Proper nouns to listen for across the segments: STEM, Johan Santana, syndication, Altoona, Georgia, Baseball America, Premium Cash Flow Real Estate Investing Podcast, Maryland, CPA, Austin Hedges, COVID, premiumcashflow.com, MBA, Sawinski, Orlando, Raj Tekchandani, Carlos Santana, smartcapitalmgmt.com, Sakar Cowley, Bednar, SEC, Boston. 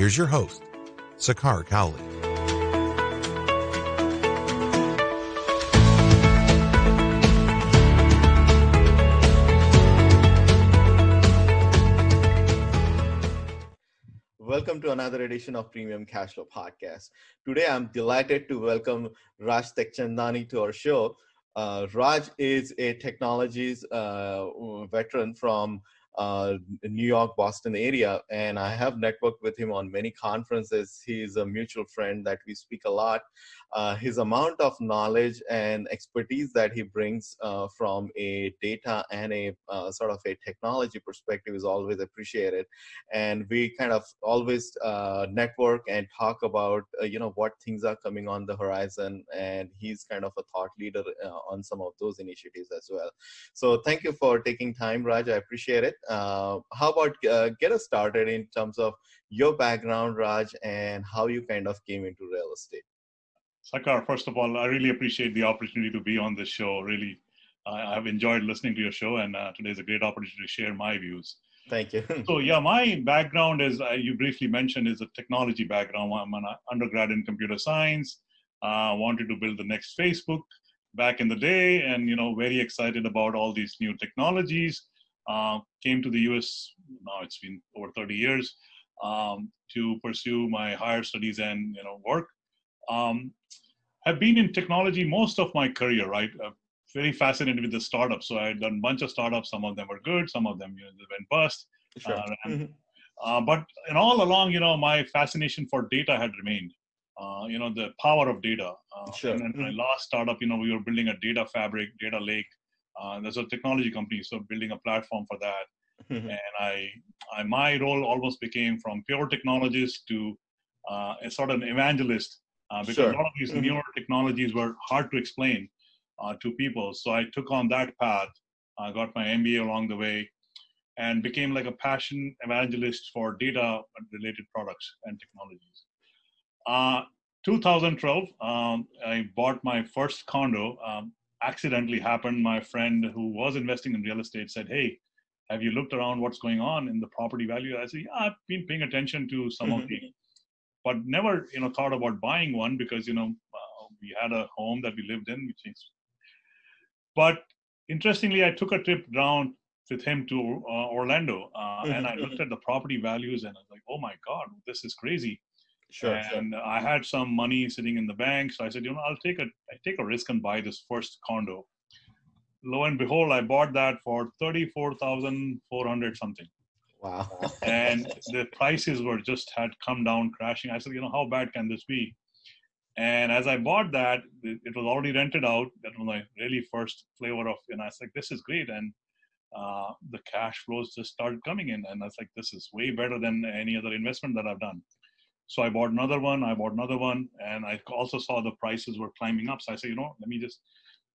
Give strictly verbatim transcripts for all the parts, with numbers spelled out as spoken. Here's your host, Sakar Cowley. Welcome to another edition of Premium Cash Flow Podcast. Today, I'm delighted to welcome Raj Tekchandani to our show. Uh, Raj is a technologies uh, veteran from Uh, New York, Boston area, and I have networked with him on many conferences. He is a mutual friend that we speak a lot. Uh, his amount of knowledge and expertise that he brings uh, from a data and a uh, sort of a technology perspective is always appreciated. And we kind of always uh, network and talk about, uh, you know, what things are coming on the horizon. And he's kind of a thought leader uh, on some of those initiatives as well. So thank you for taking time, Raj. I appreciate it. Uh, how about uh, get us started in terms of your background, Raj, and how you kind of came into real estate? Sakar, first of all, I really appreciate the opportunity to be on this show. Really, I, I've enjoyed listening to your show, and uh, today's a great opportunity to share my views. Thank you. So yeah, my background, as uh, you briefly mentioned, is a technology background. I'm an undergrad in computer science. I uh, wanted to build the next Facebook back in the day, and you know, very excited about all these new technologies. Uh, came to the U S, now it's been over thirty years, um, to pursue my higher studies and you know work. Um, I've been in technology most of my career, right? I'm very fascinated with the startups. So I had done a bunch of startups. Some of them were good. Some of them you know, went bust. Sure. Uh, mm-hmm. uh, but and all along, you know, my fascination for data had remained, uh, you know, the power of data. Uh, sure. And mm-hmm. my last startup, you know, we were building a data fabric, data lake. Uh, there's a technology company, so building a platform for that. Mm-hmm. And I, I, my role almost became from pure technologist to uh, a sort of an evangelist uh, because sure. a lot of these mm-hmm. newer technologies were hard to explain uh, to people. So I took on that path, I got my M B A along the way, and became like a passion evangelist for data-related products and technologies. Uh, two thousand twelve, um, I bought my first condo. Um, accidentally happened. My friend who was investing in real estate said, "Hey, have you looked around what's going on in the property value?" I said, yeah, I've been paying attention to some mm-hmm. of the, but never, you know, thought about buying one because, you know, uh, we had a home that we lived in, which is, but interestingly, I took a trip down with him to uh, Orlando uh, mm-hmm. and I looked at the property values and I was like, oh my God, this is crazy. Sure, and sure. I had some money sitting in the bank. So I said, you know, I'll take a, I take a risk and buy this first condo. Lo and behold, I bought that for thirty-four thousand four hundred something. Wow. And the prices were just had come down crashing. I said, you know, how bad can this be? And as I bought that, it was already rented out. That was my really first flavor of, and I was like, this is great. And uh, the cash flows just started coming in. And I was like, this is way better than any other investment that I've done. So I bought another one, I bought another one, and I also saw the prices were climbing up. So I said, you know, let me just,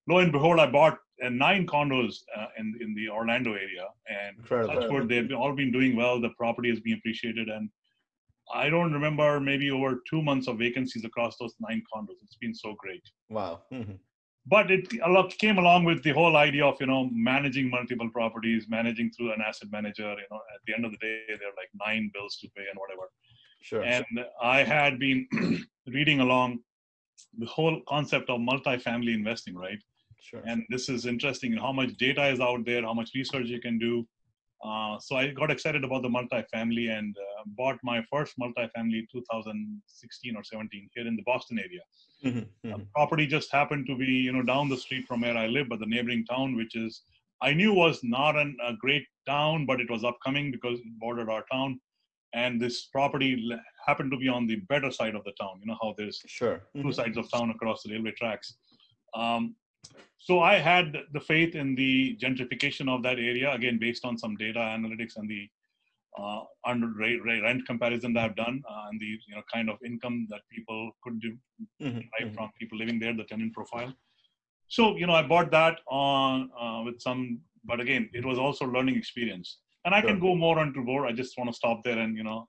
lo and behold, I bought uh, nine condos uh, in, in the Orlando area. And that's where they've all been doing well. The property has been appreciated. And I don't remember maybe over two months of vacancies across those nine condos. It's been so great. Wow. Mm-hmm. But it came along with the whole idea of, you know, managing multiple properties, managing through an asset manager. You know, at the end of the day, there are like nine bills to pay and whatever. Sure. And I had been reading along the whole concept of multifamily investing, right? Sure. And this is interesting in how much data is out there, how much research you can do. Uh, so I got excited about the multifamily and uh, bought my first multifamily in two thousand sixteen or seventeen here in the Boston area. Mm-hmm. Mm-hmm. The property just happened to be, you know, down the street from where I live, but the neighboring town, which is I knew was not an, a great town, but it was upcoming because it bordered our town. And this property happened to be on the better side of the town. You know how there's sure. two mm-hmm. sides of town across the railway tracks. Um, so I had the faith in the gentrification of that area, again, based on some data analytics and the uh, under rent comparison that I've done uh, and the you know kind of income that people could derive mm-hmm. from people living there, the tenant profile. So you know, I bought that on uh, with some, but again, it was also a learning experience. And I sure. can go more onto more. I just want to stop there and you know.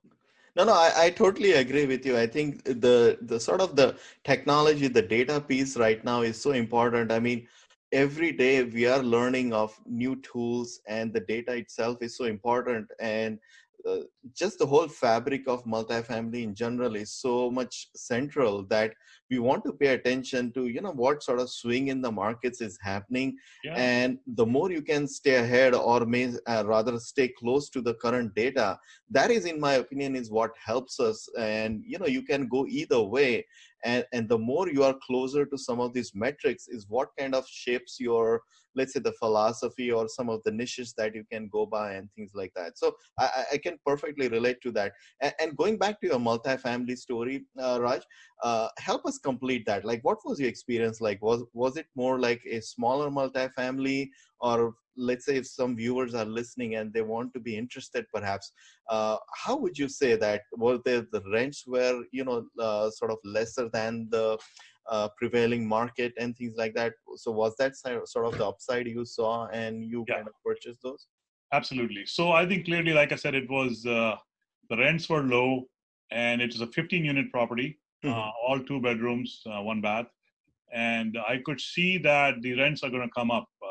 No, no, I, I totally agree with you. I think the the sort of the technology, the data piece right now is so important. I mean, every day we are learning of new tools, and the data itself is so important. And uh, just the whole fabric of multifamily in general is so much central that we want to pay attention to, you know, what sort of swing in the markets is happening. Yeah. And the more you can stay ahead or may uh, rather stay close to the current data, that is, in my opinion, is what helps us. And, you know, you can go either way. And, and the more you are closer to some of these metrics is what kind of shapes your, let's say, the philosophy or some of the niches that you can go by and things like that. So I, I can perfectly relate to that. And, and going back to your multifamily story, uh, Raj, uh, help us complete that. Like, what was your experience like? Was, was it more like a smaller multifamily, or let's say if some viewers are listening and they want to be interested, perhaps, uh, how would you say that? Were there the rents were, you know, uh, sort of lesser than the uh, prevailing market and things like that? So was that sort of the upside you saw and you yeah. kind of purchased those? Absolutely. So I think clearly, like I said, it was, uh, the rents were low, and it was a fifteen unit property, mm-hmm. uh, all two bedrooms, uh, one bath. And I could see that the rents are going to come up uh,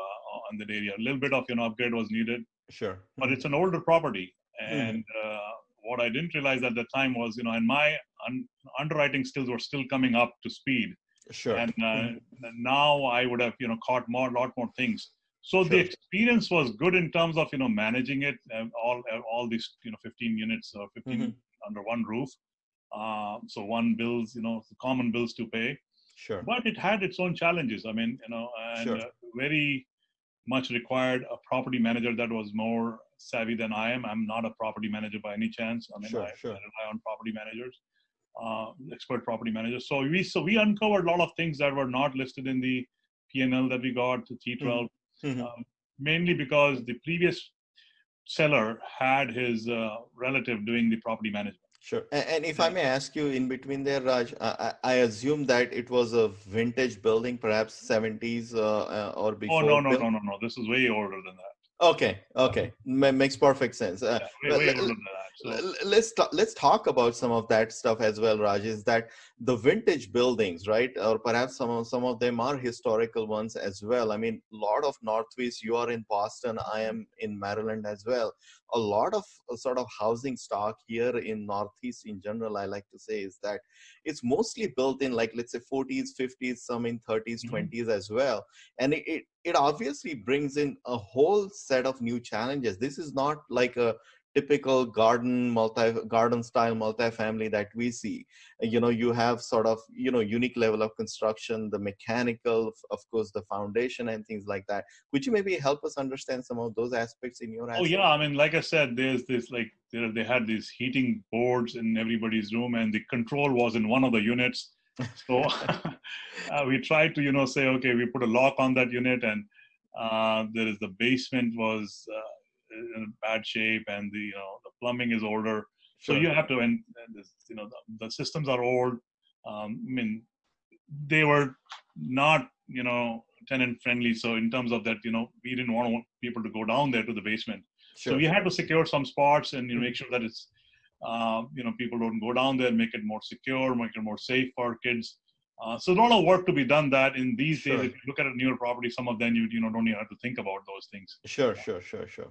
on that area. A little bit of, you know, upgrade was needed. Sure. But it's an older property. And mm-hmm. uh, what I didn't realize at the time was, you know, and my un- underwriting skills were still coming up to speed. Sure. And uh, mm-hmm. now I would have, you know, caught more, lot more things. So sure. the experience was good in terms of, you know, managing it, uh, all uh, all these, you know, fifteen units or fifteen mm-hmm. under one roof. Uh, so one bills, you know, common bills to pay. Sure. But it had its own challenges. I mean, you know, and sure. uh, very much required a property manager that was more savvy than I am. I'm not a property manager by any chance. I mean, sure, I, sure. I rely on property managers, uh, expert property managers. So we so we uncovered a lot of things that were not listed in the P and L that we got to T twelve, mm-hmm. um, mainly because the previous seller had his uh, relative doing the property management. Sure. And if I may ask you in between there, Raj, I, I assume that it was a vintage building, perhaps seventies uh, or before. Oh, no, no, no, no, no. This is way older than that. Okay. Okay. M- makes perfect sense. Uh, yeah, way, way older than that, so. Let's, t- let's talk about some of that stuff as well, Raj, is that the vintage buildings, right? Or perhaps some of, some of them are historical ones as well. I mean, a lot of Northwest, you are in Boston, I am in Maryland as well. A lot of uh, sort of housing stock here in Northeast in general, I like to say, is that it's mostly built in, like, let's say forties, fifties, some in thirties, mm-hmm. twenties as well. And it, it, it obviously brings in a whole set of new challenges. This is not like a typical garden multi garden style multifamily that we see. You know, you have sort of, you know, unique level of construction, the mechanical, of course, the foundation and things like that. Could you maybe help us understand some of those aspects in your aspect? Oh yeah, I mean, like I said, there's this, like, there, they had these heating boards in everybody's room, and the control was in one of the units. So uh, we tried to, you know, say, okay, we put a lock on that unit, and uh, there is the basement was uh, in bad shape, and the, you know, the plumbing is older, sure. so you have to, and, and this, you know, the, the systems are old. Um, I mean, they were not, you know, tenant friendly. So in terms of that, you know, we didn't want people to go down there to the basement. Sure. So we had to secure some spots and, you know, make sure that it's, uh, you know, people don't go down there, make it more secure, make it more safe for kids. Uh, so a lot of work to be done that in these sure. days, if you look at a newer property, some of them you you know don't even have to think about those things. Sure, sure, sure, sure.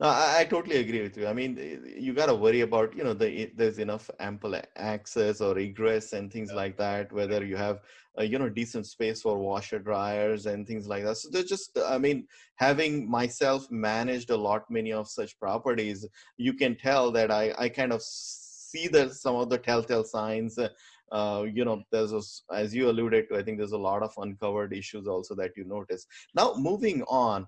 No, I, I totally agree with you. I mean, you got to worry about, you know, the, there's enough ample access or egress and things yeah. like that, whether you have, uh, you know, decent space for washer dryers and things like that. So they're just, I mean, having myself managed a lot, many of such properties, you can tell that I, I kind of see that some of the telltale signs. Uh, Uh, you know, there's a, as you alluded to, I think there's a lot of uncovered issues also that you notice. Now, moving on,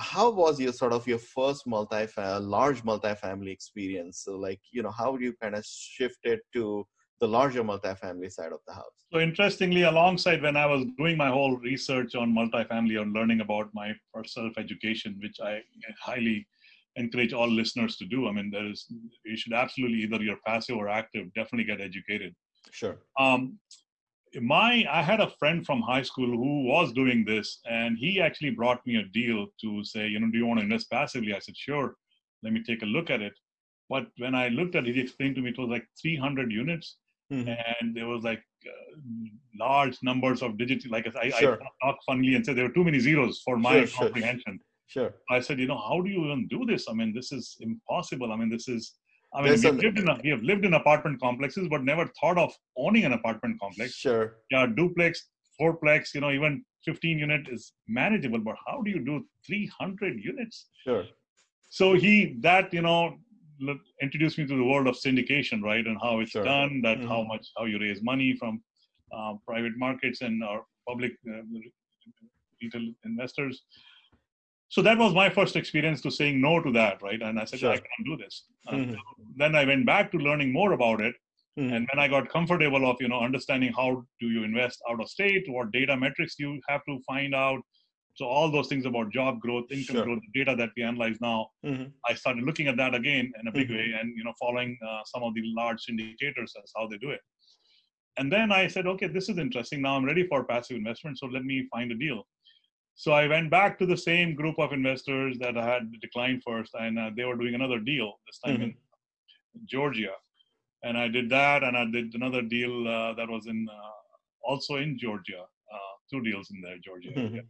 how was your sort of your first multifamily, large multifamily experience? So, like, you know, how do you kind of shift it to the larger multifamily side of the house? So, interestingly, alongside when I was doing my whole research on multifamily and learning about my self-education, which I highly encourage all listeners to do. I mean, there is, you should absolutely, either you're passive or active, definitely get educated. Sure. Um, my, I had a friend from high school who was doing this, and he actually brought me a deal to say, you know, do you want to invest passively? I said, sure, let me take a look at it. But when I looked at it, he explained to me it was like three hundred units. Mm-hmm. And there was like uh, large numbers of digits. Like I, sure. I talked funnily and said there were too many zeros for my sure, comprehension. Sure. I said, you know, how do you even do this? I mean, this is impossible. I mean, this is, I mean, we, a, lived in a, we have lived in apartment complexes, but never thought of owning an apartment complex. Sure. Yeah, duplex, fourplex, you know, even fifteen unit is manageable, but how do you do three hundred units? Sure. So he, that, you know, introduced me to the world of syndication, right? And how it's sure. done, that mm-hmm. how much, how you raise money from uh, private markets and our public uh, retail investors. So that was my first experience to saying no to that, right? And I said, sure. I can't do this. Mm-hmm. Then I went back to learning more about it. Mm-hmm. And then I got comfortable of, you know, understanding how do you invest out of state, what data metrics you have to find out. So all those things about job growth, income sure. growth, data that we analyze now, mm-hmm. I started looking at that again in a big mm-hmm. way, and you know, following uh, some of the large indicators as how they do it. And then I said, okay, this is interesting. Now I'm ready for passive investment. So let me find a deal. So I went back to the same group of investors that I had declined first, and uh, they were doing another deal this time mm-hmm. in Georgia. And I did that, and I did another deal uh, that was in uh, also in Georgia, uh, two deals in there, Georgia. Mm-hmm. Yeah.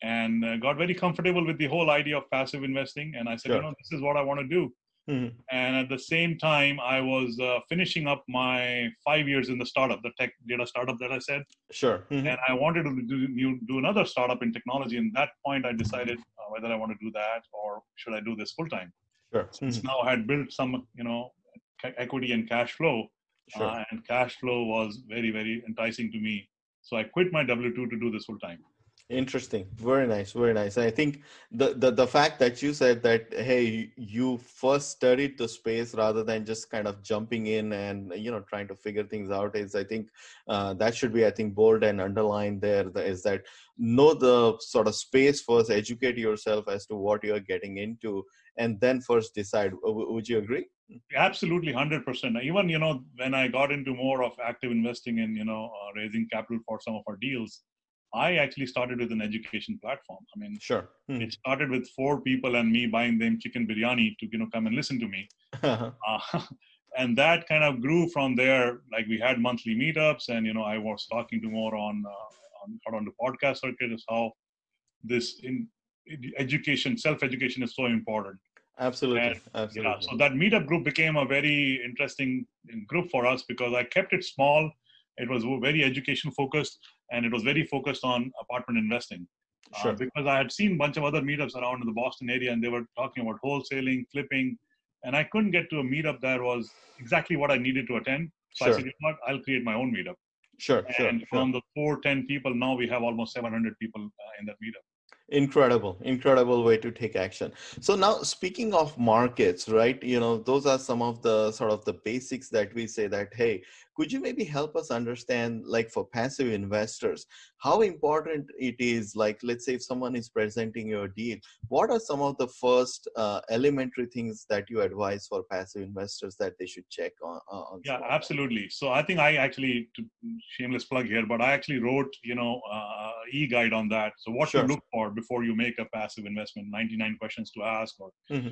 And uh, got very comfortable with the whole idea of passive investing. And I said, sure. you know, this is what I want to do. Mm-hmm. And at the same time, I was uh, finishing up my five years in the startup, the tech data startup that I said. Sure. Mm-hmm. And I wanted to do, do another startup in technology. And at that point, I decided uh, whether I want to do that or should I do this full time. Sure. Since mm-hmm. now I had built some, you know, ca- equity and cash flow. Sure. Uh, and cash flow was very, very enticing to me. So I quit my W two to do this full time. Interesting. Very nice. Very nice. I think the, the, the fact that you said that, hey, you first studied the space rather than just kind of jumping in and, you know, trying to figure things out is, I think uh, that should be, I think, bold and underlined there is that know the sort of space first, educate yourself as to what you're getting into, and then first decide. Would you agree? Absolutely. one hundred percent. Even, you know, when I got into more of active investing and, you know, uh, raising capital for some of our deals, I actually started with an education platform. I mean, sure. Hmm. It started with four people and me buying them chicken biryani to, you know, come and listen to me. Uh-huh. Uh, and that kind of grew from there. Like we had monthly meetups and, you know, I was talking to more on, uh, on, on the podcast circuit is how this in education, self-education is so important. Absolutely. And, Absolutely. Yeah, so that meetup group became a very interesting group for us because I kept it small. It was very education focused and it was very focused on apartment investing. Sure. Uh, because I had seen a bunch of other meetups around in the Boston area and they were talking about wholesaling, flipping, and I couldn't get to a meetup that was exactly what I needed to attend. So sure. I said, you know what, I'll create my own meetup. Sure. And sure, from sure. the four, ten people, now we have almost seven hundred people uh, in that meetup. Incredible, incredible way to take action. So now speaking of markets, right, you know, those are some of the sort of the basics that we say that, hey, could you maybe help us understand, like for passive investors, how important it is, like, let's say if someone is presenting your deal, what are some of the first uh, elementary things that you advise for passive investors that they should check on? Uh, on yeah, absolutely. So I think I actually, to, shameless plug here, but I actually wrote, you know, uh, e-guide on that. So what sure. to look for before you make a passive investment, ninety-nine questions to ask. Or mm-hmm.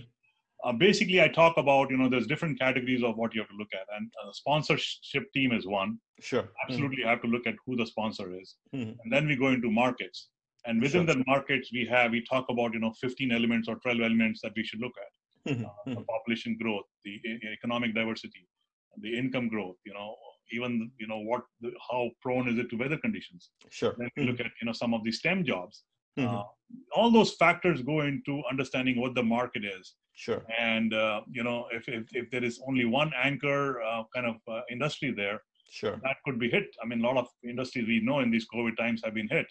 uh, basically, I talk about, you know, there's different categories of what you have to look at. And uh, sponsorship team is one. Sure. Absolutely, mm-hmm. I have to look at who the sponsor is. Mm-hmm. And then we go into markets. And within sure. the markets, we have, we talk about, you know, fifteen elements or twelve elements that we should look at. Mm-hmm. Uh, mm-hmm. The population growth, the economic diversity, the income growth, you know, even, you know, what, the, how prone is it to weather conditions. Sure. Then we mm-hmm. look at, you know, some of the STEM jobs. Mm-hmm. Uh, all those factors go into understanding what the market is. Sure. And, uh, you know, if, if if there is only one anchor uh, kind of uh, industry there, sure, that could be hit. I mean, a lot of industries we know in these COVID times have been hit.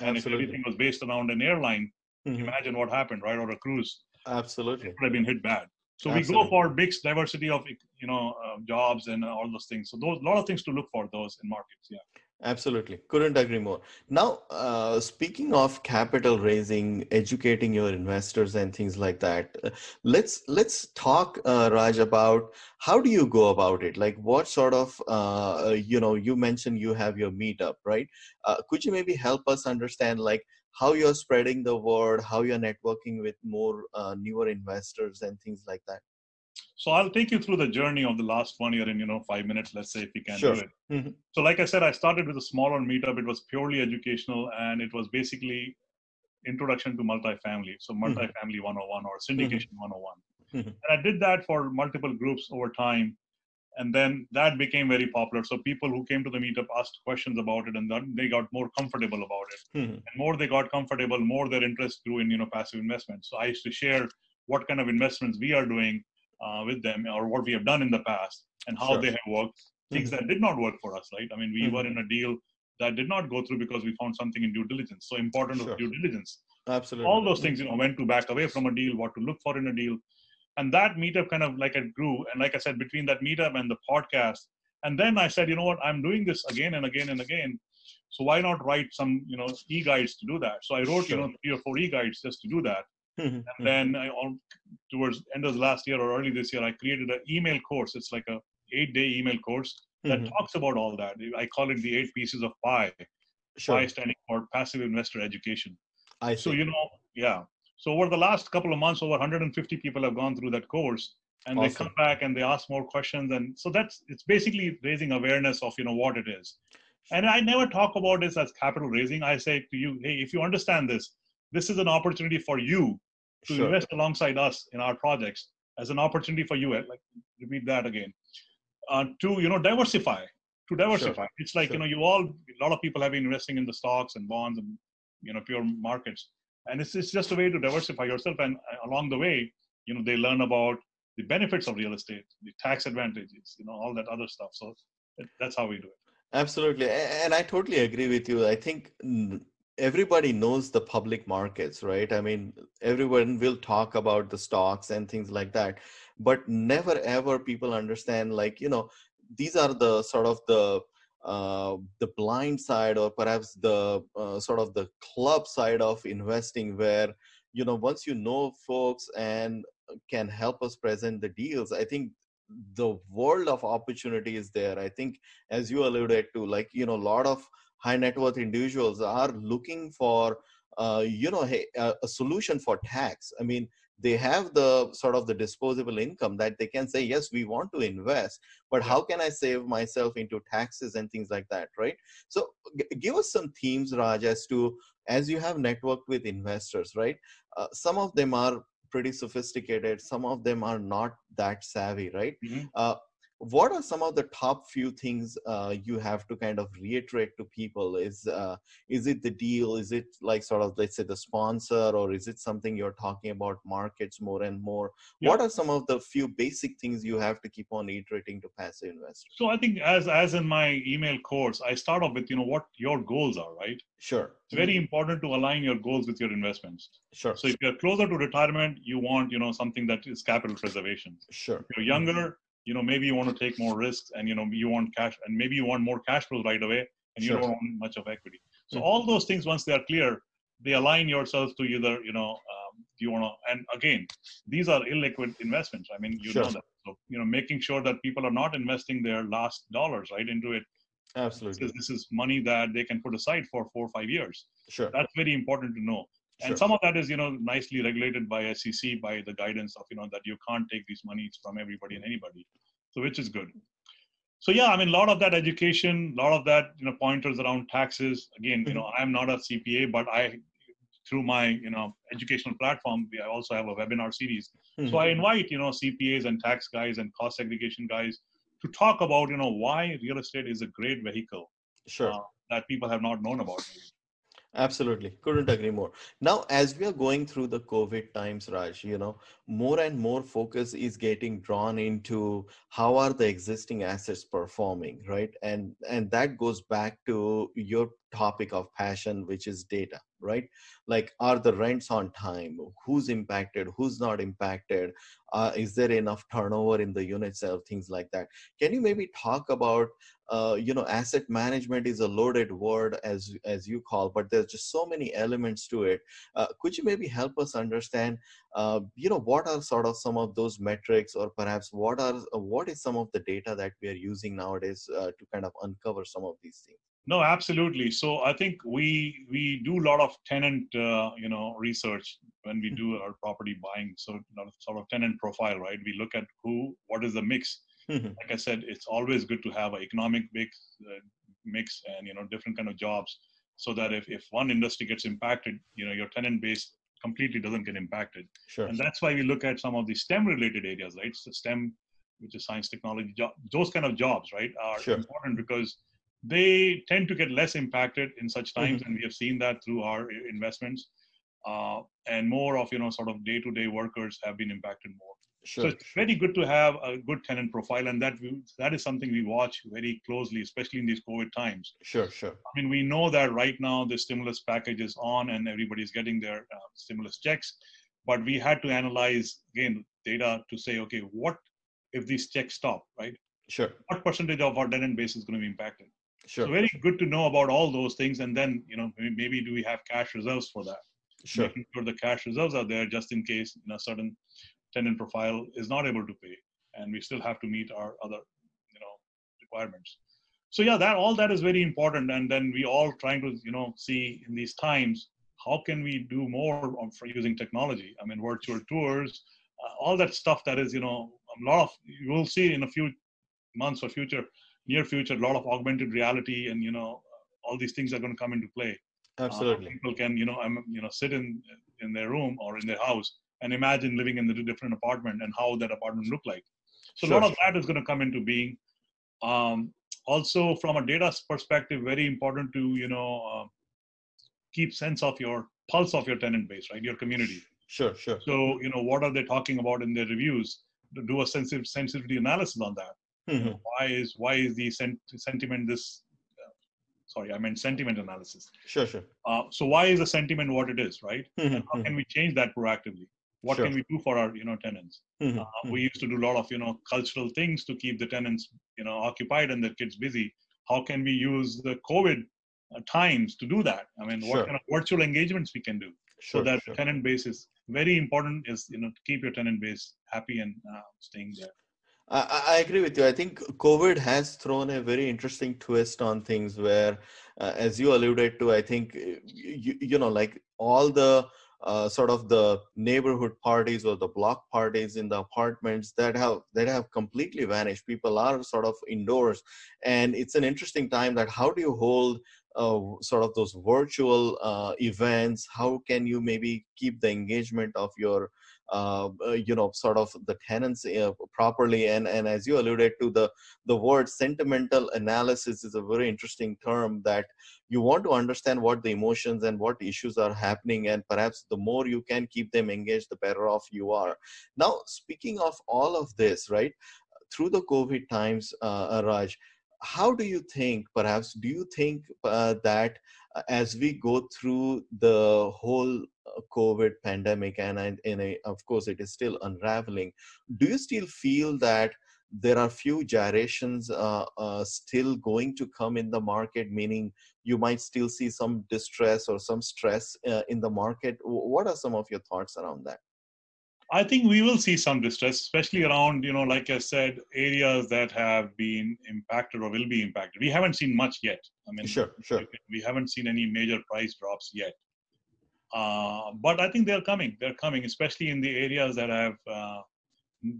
And Absolutely. if everything was based around an airline, mm-hmm. imagine what happened, right? Or a cruise. Absolutely. It would have been hit bad. So Absolutely. we go for mixed diversity of, you know, uh, jobs and all those things. So those, a lot of things to look for those in markets, yeah. Absolutely. Couldn't agree more. Now, uh, speaking of capital raising, educating your investors and things like that, uh, let's let's talk, uh, Raj, about how do you go about it? Like what sort of, uh, you know, you mentioned you have your meetup, right? Uh, could you maybe help us understand like how you're spreading the word, how you're networking with more uh, newer investors and things like that? So I'll take you through the journey of the last one year in, you know, five minutes, let's say, if we can sure. do it. Mm-hmm. So like I said, I started with a smaller meetup. It was purely educational, and it was basically introduction to multifamily. So multifamily mm-hmm. one oh one or syndication mm-hmm. one oh one. Mm-hmm. And I did that for multiple groups over time. And then that became very popular. So people who came to the meetup asked questions about it, and then they got more comfortable about it. Mm-hmm. And more they got comfortable, more their interest grew in, you know, passive investments. So I used to share what kind of investments we are doing Uh, with them, or what we have done in the past and how sure. they have worked, things mm-hmm. that did not work for us, right? I mean, we mm-hmm. were in a deal that did not go through because we found something in due diligence. So important sure. of due diligence. Absolutely. All those things, you know, when to back away from a deal, what to look for in a deal. And that meetup kind of like it grew. And like I said, between that meetup and the podcast, and then I said, you know what, I'm doing this again and again and again. So why not write some, you know, e-guides to do that? So I wrote, sure. you know, three or four e-guides just to do that. And then I, towards end of last year or early this year, I created an email course. It's like a eight-day email course that mm-hmm. talks about all that. I call it the eight pieces of pie. Sure. Pie standing for passive investor education. I see. So, you know, yeah. So over the last couple of months, over one hundred fifty people have gone through that course, and awesome. They come back and they ask more questions. And so that's, it's basically raising awareness of, you know, what it is. And I never talk about this as capital raising. I say to you, hey, if you understand this, this is an opportunity for you to sure. invest alongside us in our projects as an opportunity for you. Like repeat that again. Uh, to you know, diversify. To diversify. Sure. It's like sure. you know, you all. A lot of people have been investing in the stocks and bonds and you know, pure markets. And it's it's just a way to diversify yourself. And along the way, you know, they learn about the benefits of real estate, the tax advantages, you know, all that other stuff. So that's how we do it. Absolutely, and I totally agree with you. I think. Everybody knows the public markets, right? I mean, everyone will talk about the stocks and things like that, but never ever people understand, like, you know, these are the sort of the uh, the blind side, or perhaps the uh, sort of the club side of investing, where, you know, once you know folks and can help us present the deals, I think the world of opportunity is there. I think, as you alluded to, like, you know, a lot of high net worth individuals are looking for, uh, you know, hey, a, a solution for tax. I mean, they have the sort of the disposable income that they can say, yes, we want to invest, but how can I save myself into taxes and things like that, right? So g- give us some themes, Raj, as to, as you have networked with investors, right? Uh, some of them are pretty sophisticated. Some of them are not that savvy, right? Mm-hmm. Uh, What are some of the top few things uh, you have to kind of reiterate to people? Is uh, is it the deal? Is it like sort of, let's say, the sponsor, or is it something you're talking about markets more and more? Yeah. What are some of the few basic things you have to keep on iterating to passive investors? So I think as as in my email course, I start off with, you know, what your goals are, right? Sure. It's very mm-hmm. important to align your goals with your investments. Sure. So if you're closer to retirement, you want, you know, something that is capital preservation. Sure. If you're younger, mm-hmm. you know, maybe you want to take more risks, and, you know, you want cash, and maybe you want more cash flow right away, and you sure. don't want much of equity. So mm-hmm. all those things, once they are clear, they align yourselves to either, you know, um, you want to, and again, these are illiquid investments. I mean, you sure. know that. So, you know, making sure that people are not investing their last dollars right into it. Absolutely. This is, this is money that they can put aside for four or five years. Sure. That's very important to know. And sure. some of that is, you know, nicely regulated by S E C, by the guidance of, you know, that you can't take these monies from everybody and anybody. So, which is good. So, yeah, I mean, a lot of that education, a lot of that, you know, pointers around taxes. Again, you know, I'm not a C P A, but I, through my, you know, educational platform, I also have a webinar series. Mm-hmm. So I invite, you know, C P As and tax guys and cost segregation guys to talk about, you know, why real estate is a great vehicle sure. uh, that people have not known about. Absolutely. Couldn't agree more. Now, as we are going through the COVID times, Raj, you know, more and more focus is getting drawn into how are the existing assets performing, right? And and that goes back to your topic of passion, which is data, right? Like, are the rents on time? Who's impacted? Who's not impacted? Uh, is there enough turnover in the unit sale? Things like that. Can you maybe talk about, uh, you know, asset management is a loaded word, as, as you call, but there's just so many elements to it. Uh, could you maybe help us understand, uh, you know, what are sort of some of those metrics, or perhaps what are, what is some of the data that we are using nowadays uh, to kind of uncover some of these things? No, absolutely. So I think we we do a lot of tenant, uh, you know, research when we do our property buying. So sort of tenant profile, right? We look at who, what is the mix. Mm-hmm. Like I said, it's always good to have an economic mix, uh, mix, and you know, different kind of jobs, so that if if one industry gets impacted, you know, your tenant base completely doesn't get impacted. Sure. And that's why we look at some of the STEM related areas, right? So STEM, which is science, technology, job, those kind of jobs, right, are sure. important because they tend to get less impacted in such times, mm-hmm. and we have seen that through our investments. Uh, and more of, you know, sort of day-to-day workers have been impacted more. Sure. So it's very good to have a good tenant profile, and that we, that is something we watch very closely, especially in these COVID times. Sure, sure. I mean, we know that right now the stimulus package is on, and everybody's getting their uh, stimulus checks. But we had to analyze again data to say, okay, what if these checks stop, right? Sure. What percentage of our tenant base is going to be impacted? Sure. So very good to know about all those things, and then, you know, maybe do we have cash reserves for that? Sure. Making sure the cash reserves are there just in case, you know, certain tenant profile is not able to pay, and we still have to meet our other, you know, requirements. So yeah, that all that is very important, and then we all trying to, you know, see in these times how can we do more for using technology. I mean, virtual tours, uh, all that stuff that is, you know, a lot of you will see in a few months or future. near future, a lot of augmented reality, and you know, all these things are going to come into play. Absolutely, uh, people can, you know, um, you know, sit in in their room or in their house and imagine living in the different apartment and how that apartment looked like. So sure, a lot sure. of that is going to come into being. Um, also, from a data perspective, very important to, you know, uh, keep sense of your pulse of your tenant base, right? Your community. Sure, sure. So you know, what are they talking about in their reviews? Do a sensitive sensitivity analysis on that. Mm-hmm. You know, why is why is the sent- sentiment this? Uh, sorry, I meant sentiment analysis. Sure, sure. Uh, so why is the sentiment what it is, right? Mm-hmm. And how can we change that proactively? What sure. can we do for our, you know, tenants? Mm-hmm. Uh, mm-hmm. We used to do a lot of, you know, cultural things to keep the tenants, you know, occupied and the kids busy. How can we use the COVID times to do that? I mean, what sure. kind of virtual engagements we can do sure, so that sure. the tenant base is very important. Is, you know, to keep your tenant base happy and uh, staying there. I agree with you. I think COVID has thrown a very interesting twist on things where, uh, as you alluded to, I think, you, you know, like all the uh, sort of the neighborhood parties or the block parties in the apartments that have that have completely vanished. People are sort of indoors, and it's an interesting time that how do you hold Uh, sort of those virtual uh, events? How can you maybe keep the engagement of your, uh, uh, you know, sort of the tenants uh, properly? And and as you alluded to, the the word sentimental analysis is a very interesting term that you want to understand what the emotions and what issues are happening, and perhaps the more you can keep them engaged, the better off you are. Now, speaking of all of this, right, through the COVID times, uh, Raj, how do you think, perhaps, do you think uh, that as we go through the whole COVID pandemic, and, and, and a, of course it is still unraveling, do you still feel that there are few gyrations uh, uh, still going to come in the market, meaning you might still see some distress or some stress uh, in the market? What are some of your thoughts around that? I think we will see some distress, especially around, you know, like I said, areas that have been impacted or will be impacted. We haven't seen much yet. I mean, sure, sure. We haven't seen any major price drops yet. Uh, but I think they're coming. They're coming, especially in the areas that have uh,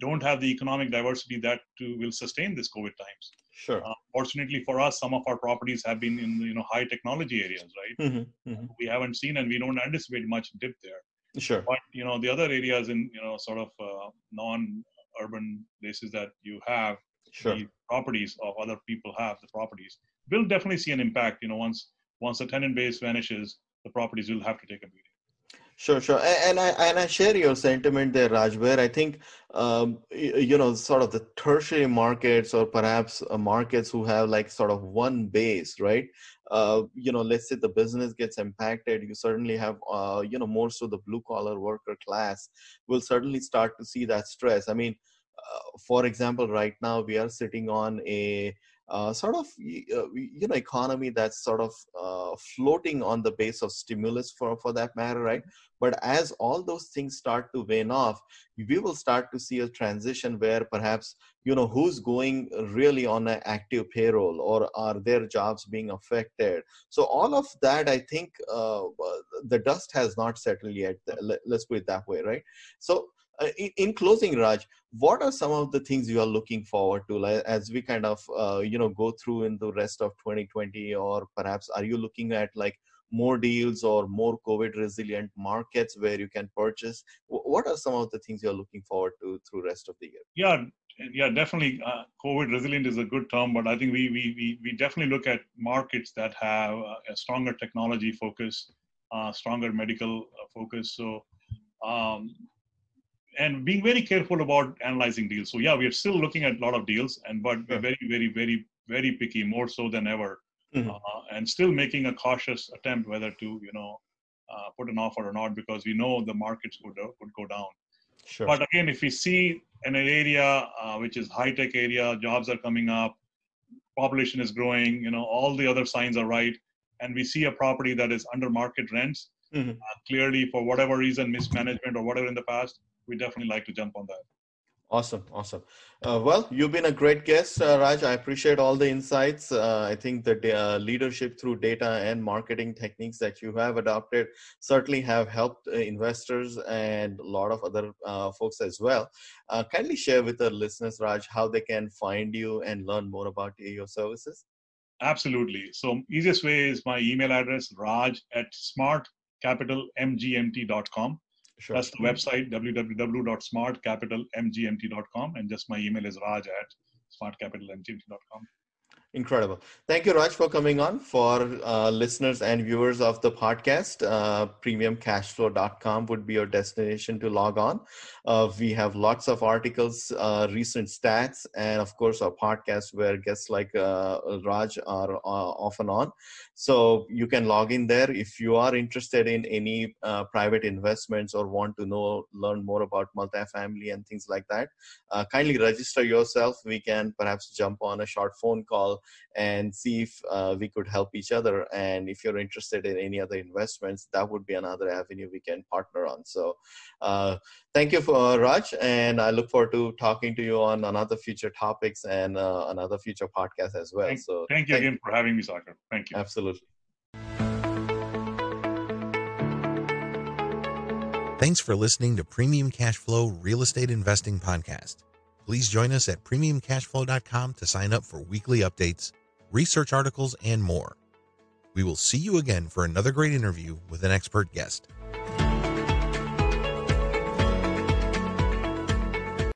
don't have the economic diversity that to, will sustain this COVID times. Sure. Uh, fortunately for us, some of our properties have been in, you know, high technology areas, right? Mm-hmm, mm-hmm. We haven't seen, and we don't anticipate much dip there. Sure. But, you know, the other areas in, you know, sort of uh, non-urban places that you have, sure. the properties of other people have, the properties, will definitely see an impact. You know, once once the tenant base vanishes, the properties will have to take a beating. Sure, sure. And I and I share your sentiment there, Raj, where I think um, you know, sort of the tertiary markets, or perhaps uh, markets who have like sort of one base, right? Uh, you know, let's say the business gets impacted, you certainly have, uh, you know, more so the blue collar worker class will certainly start to see that stress. I mean, uh, for example, right now we are sitting on a Uh, sort of, uh, you know, economy that's sort of uh, floating on the base of stimulus for, for that matter, right? But as all those things start to wane off, we will start to see a transition where perhaps, you know, who's going really on an active payroll, or are their jobs being affected? So all of that, I think uh, the dust has not settled yet. Let's put it that way, right? So Uh, in, in closing, Raj, what are some of the things you are looking forward to, like, as we kind of, uh, you know, go through in the rest of twenty twenty? Or perhaps are you looking at like more deals or more COVID resilient markets where you can purchase? W- what are some of the things you're looking forward to through rest of the year? Yeah, yeah, definitely. Uh, COVID resilient is a good term, but I think we, we, we, we definitely look at markets that have a stronger technology focus, uh, stronger medical focus. So, um, and being very careful about analyzing deals. So yeah, we are still looking at a lot of deals, and but we're very, very, very, very picky, more so than ever, mm-hmm. uh, and still making a cautious attempt whether to, you know, uh, put an offer or not, because we know the markets would uh, would go down. Sure. But again, if we see an area uh, which is high tech area, jobs are coming up, population is growing, you know, all the other signs are right, and we see a property that is under market rents, mm-hmm. uh, clearly for whatever reason, mismanagement or whatever in the past, we definitely like to jump on that. Awesome. Awesome. Uh, well, you've been a great guest, uh, Raj. I appreciate all the insights. Uh, I think the uh, leadership through data and marketing techniques that you have adopted certainly have helped uh, investors and a lot of other uh, folks as well. Uh, kindly share with the listeners, Raj, how they can find you and learn more about your services. Absolutely. So easiest way is my email address, raj at smart capital m g m t dot com. Sure. That's the website, w w w dot smart capital m g m t dot com. And just my email is raj at smart capital m g m t dot com. Incredible. Thank you, Raj, for coming on. For uh, listeners and viewers of the podcast, uh, premium cash flow dot com would be your destination to log on. Uh, we have lots of articles, uh, recent stats, and of course, our podcast where guests like uh, Raj are uh, off and on. So you can log in there. If you are interested in any uh, private investments or want to know, learn more about multifamily and things like that, uh, kindly register yourself. We can perhaps jump on a short phone call and see if uh, we could help each other. And if you're interested in any other investments, that would be another avenue we can partner on. So uh, thank you, for uh, Raj, and I look forward to talking to you on another future topics and uh, another future podcast as well. Thank, so thank you thank again you. for having me, Sakar. Thank you. Absolutely. Thanks for listening to Premium Cash Flow Real Estate Investing Podcast. Please join us at premium cash flow dot com to sign up for weekly updates, research articles, and more. We will see you again for another great interview with an expert guest.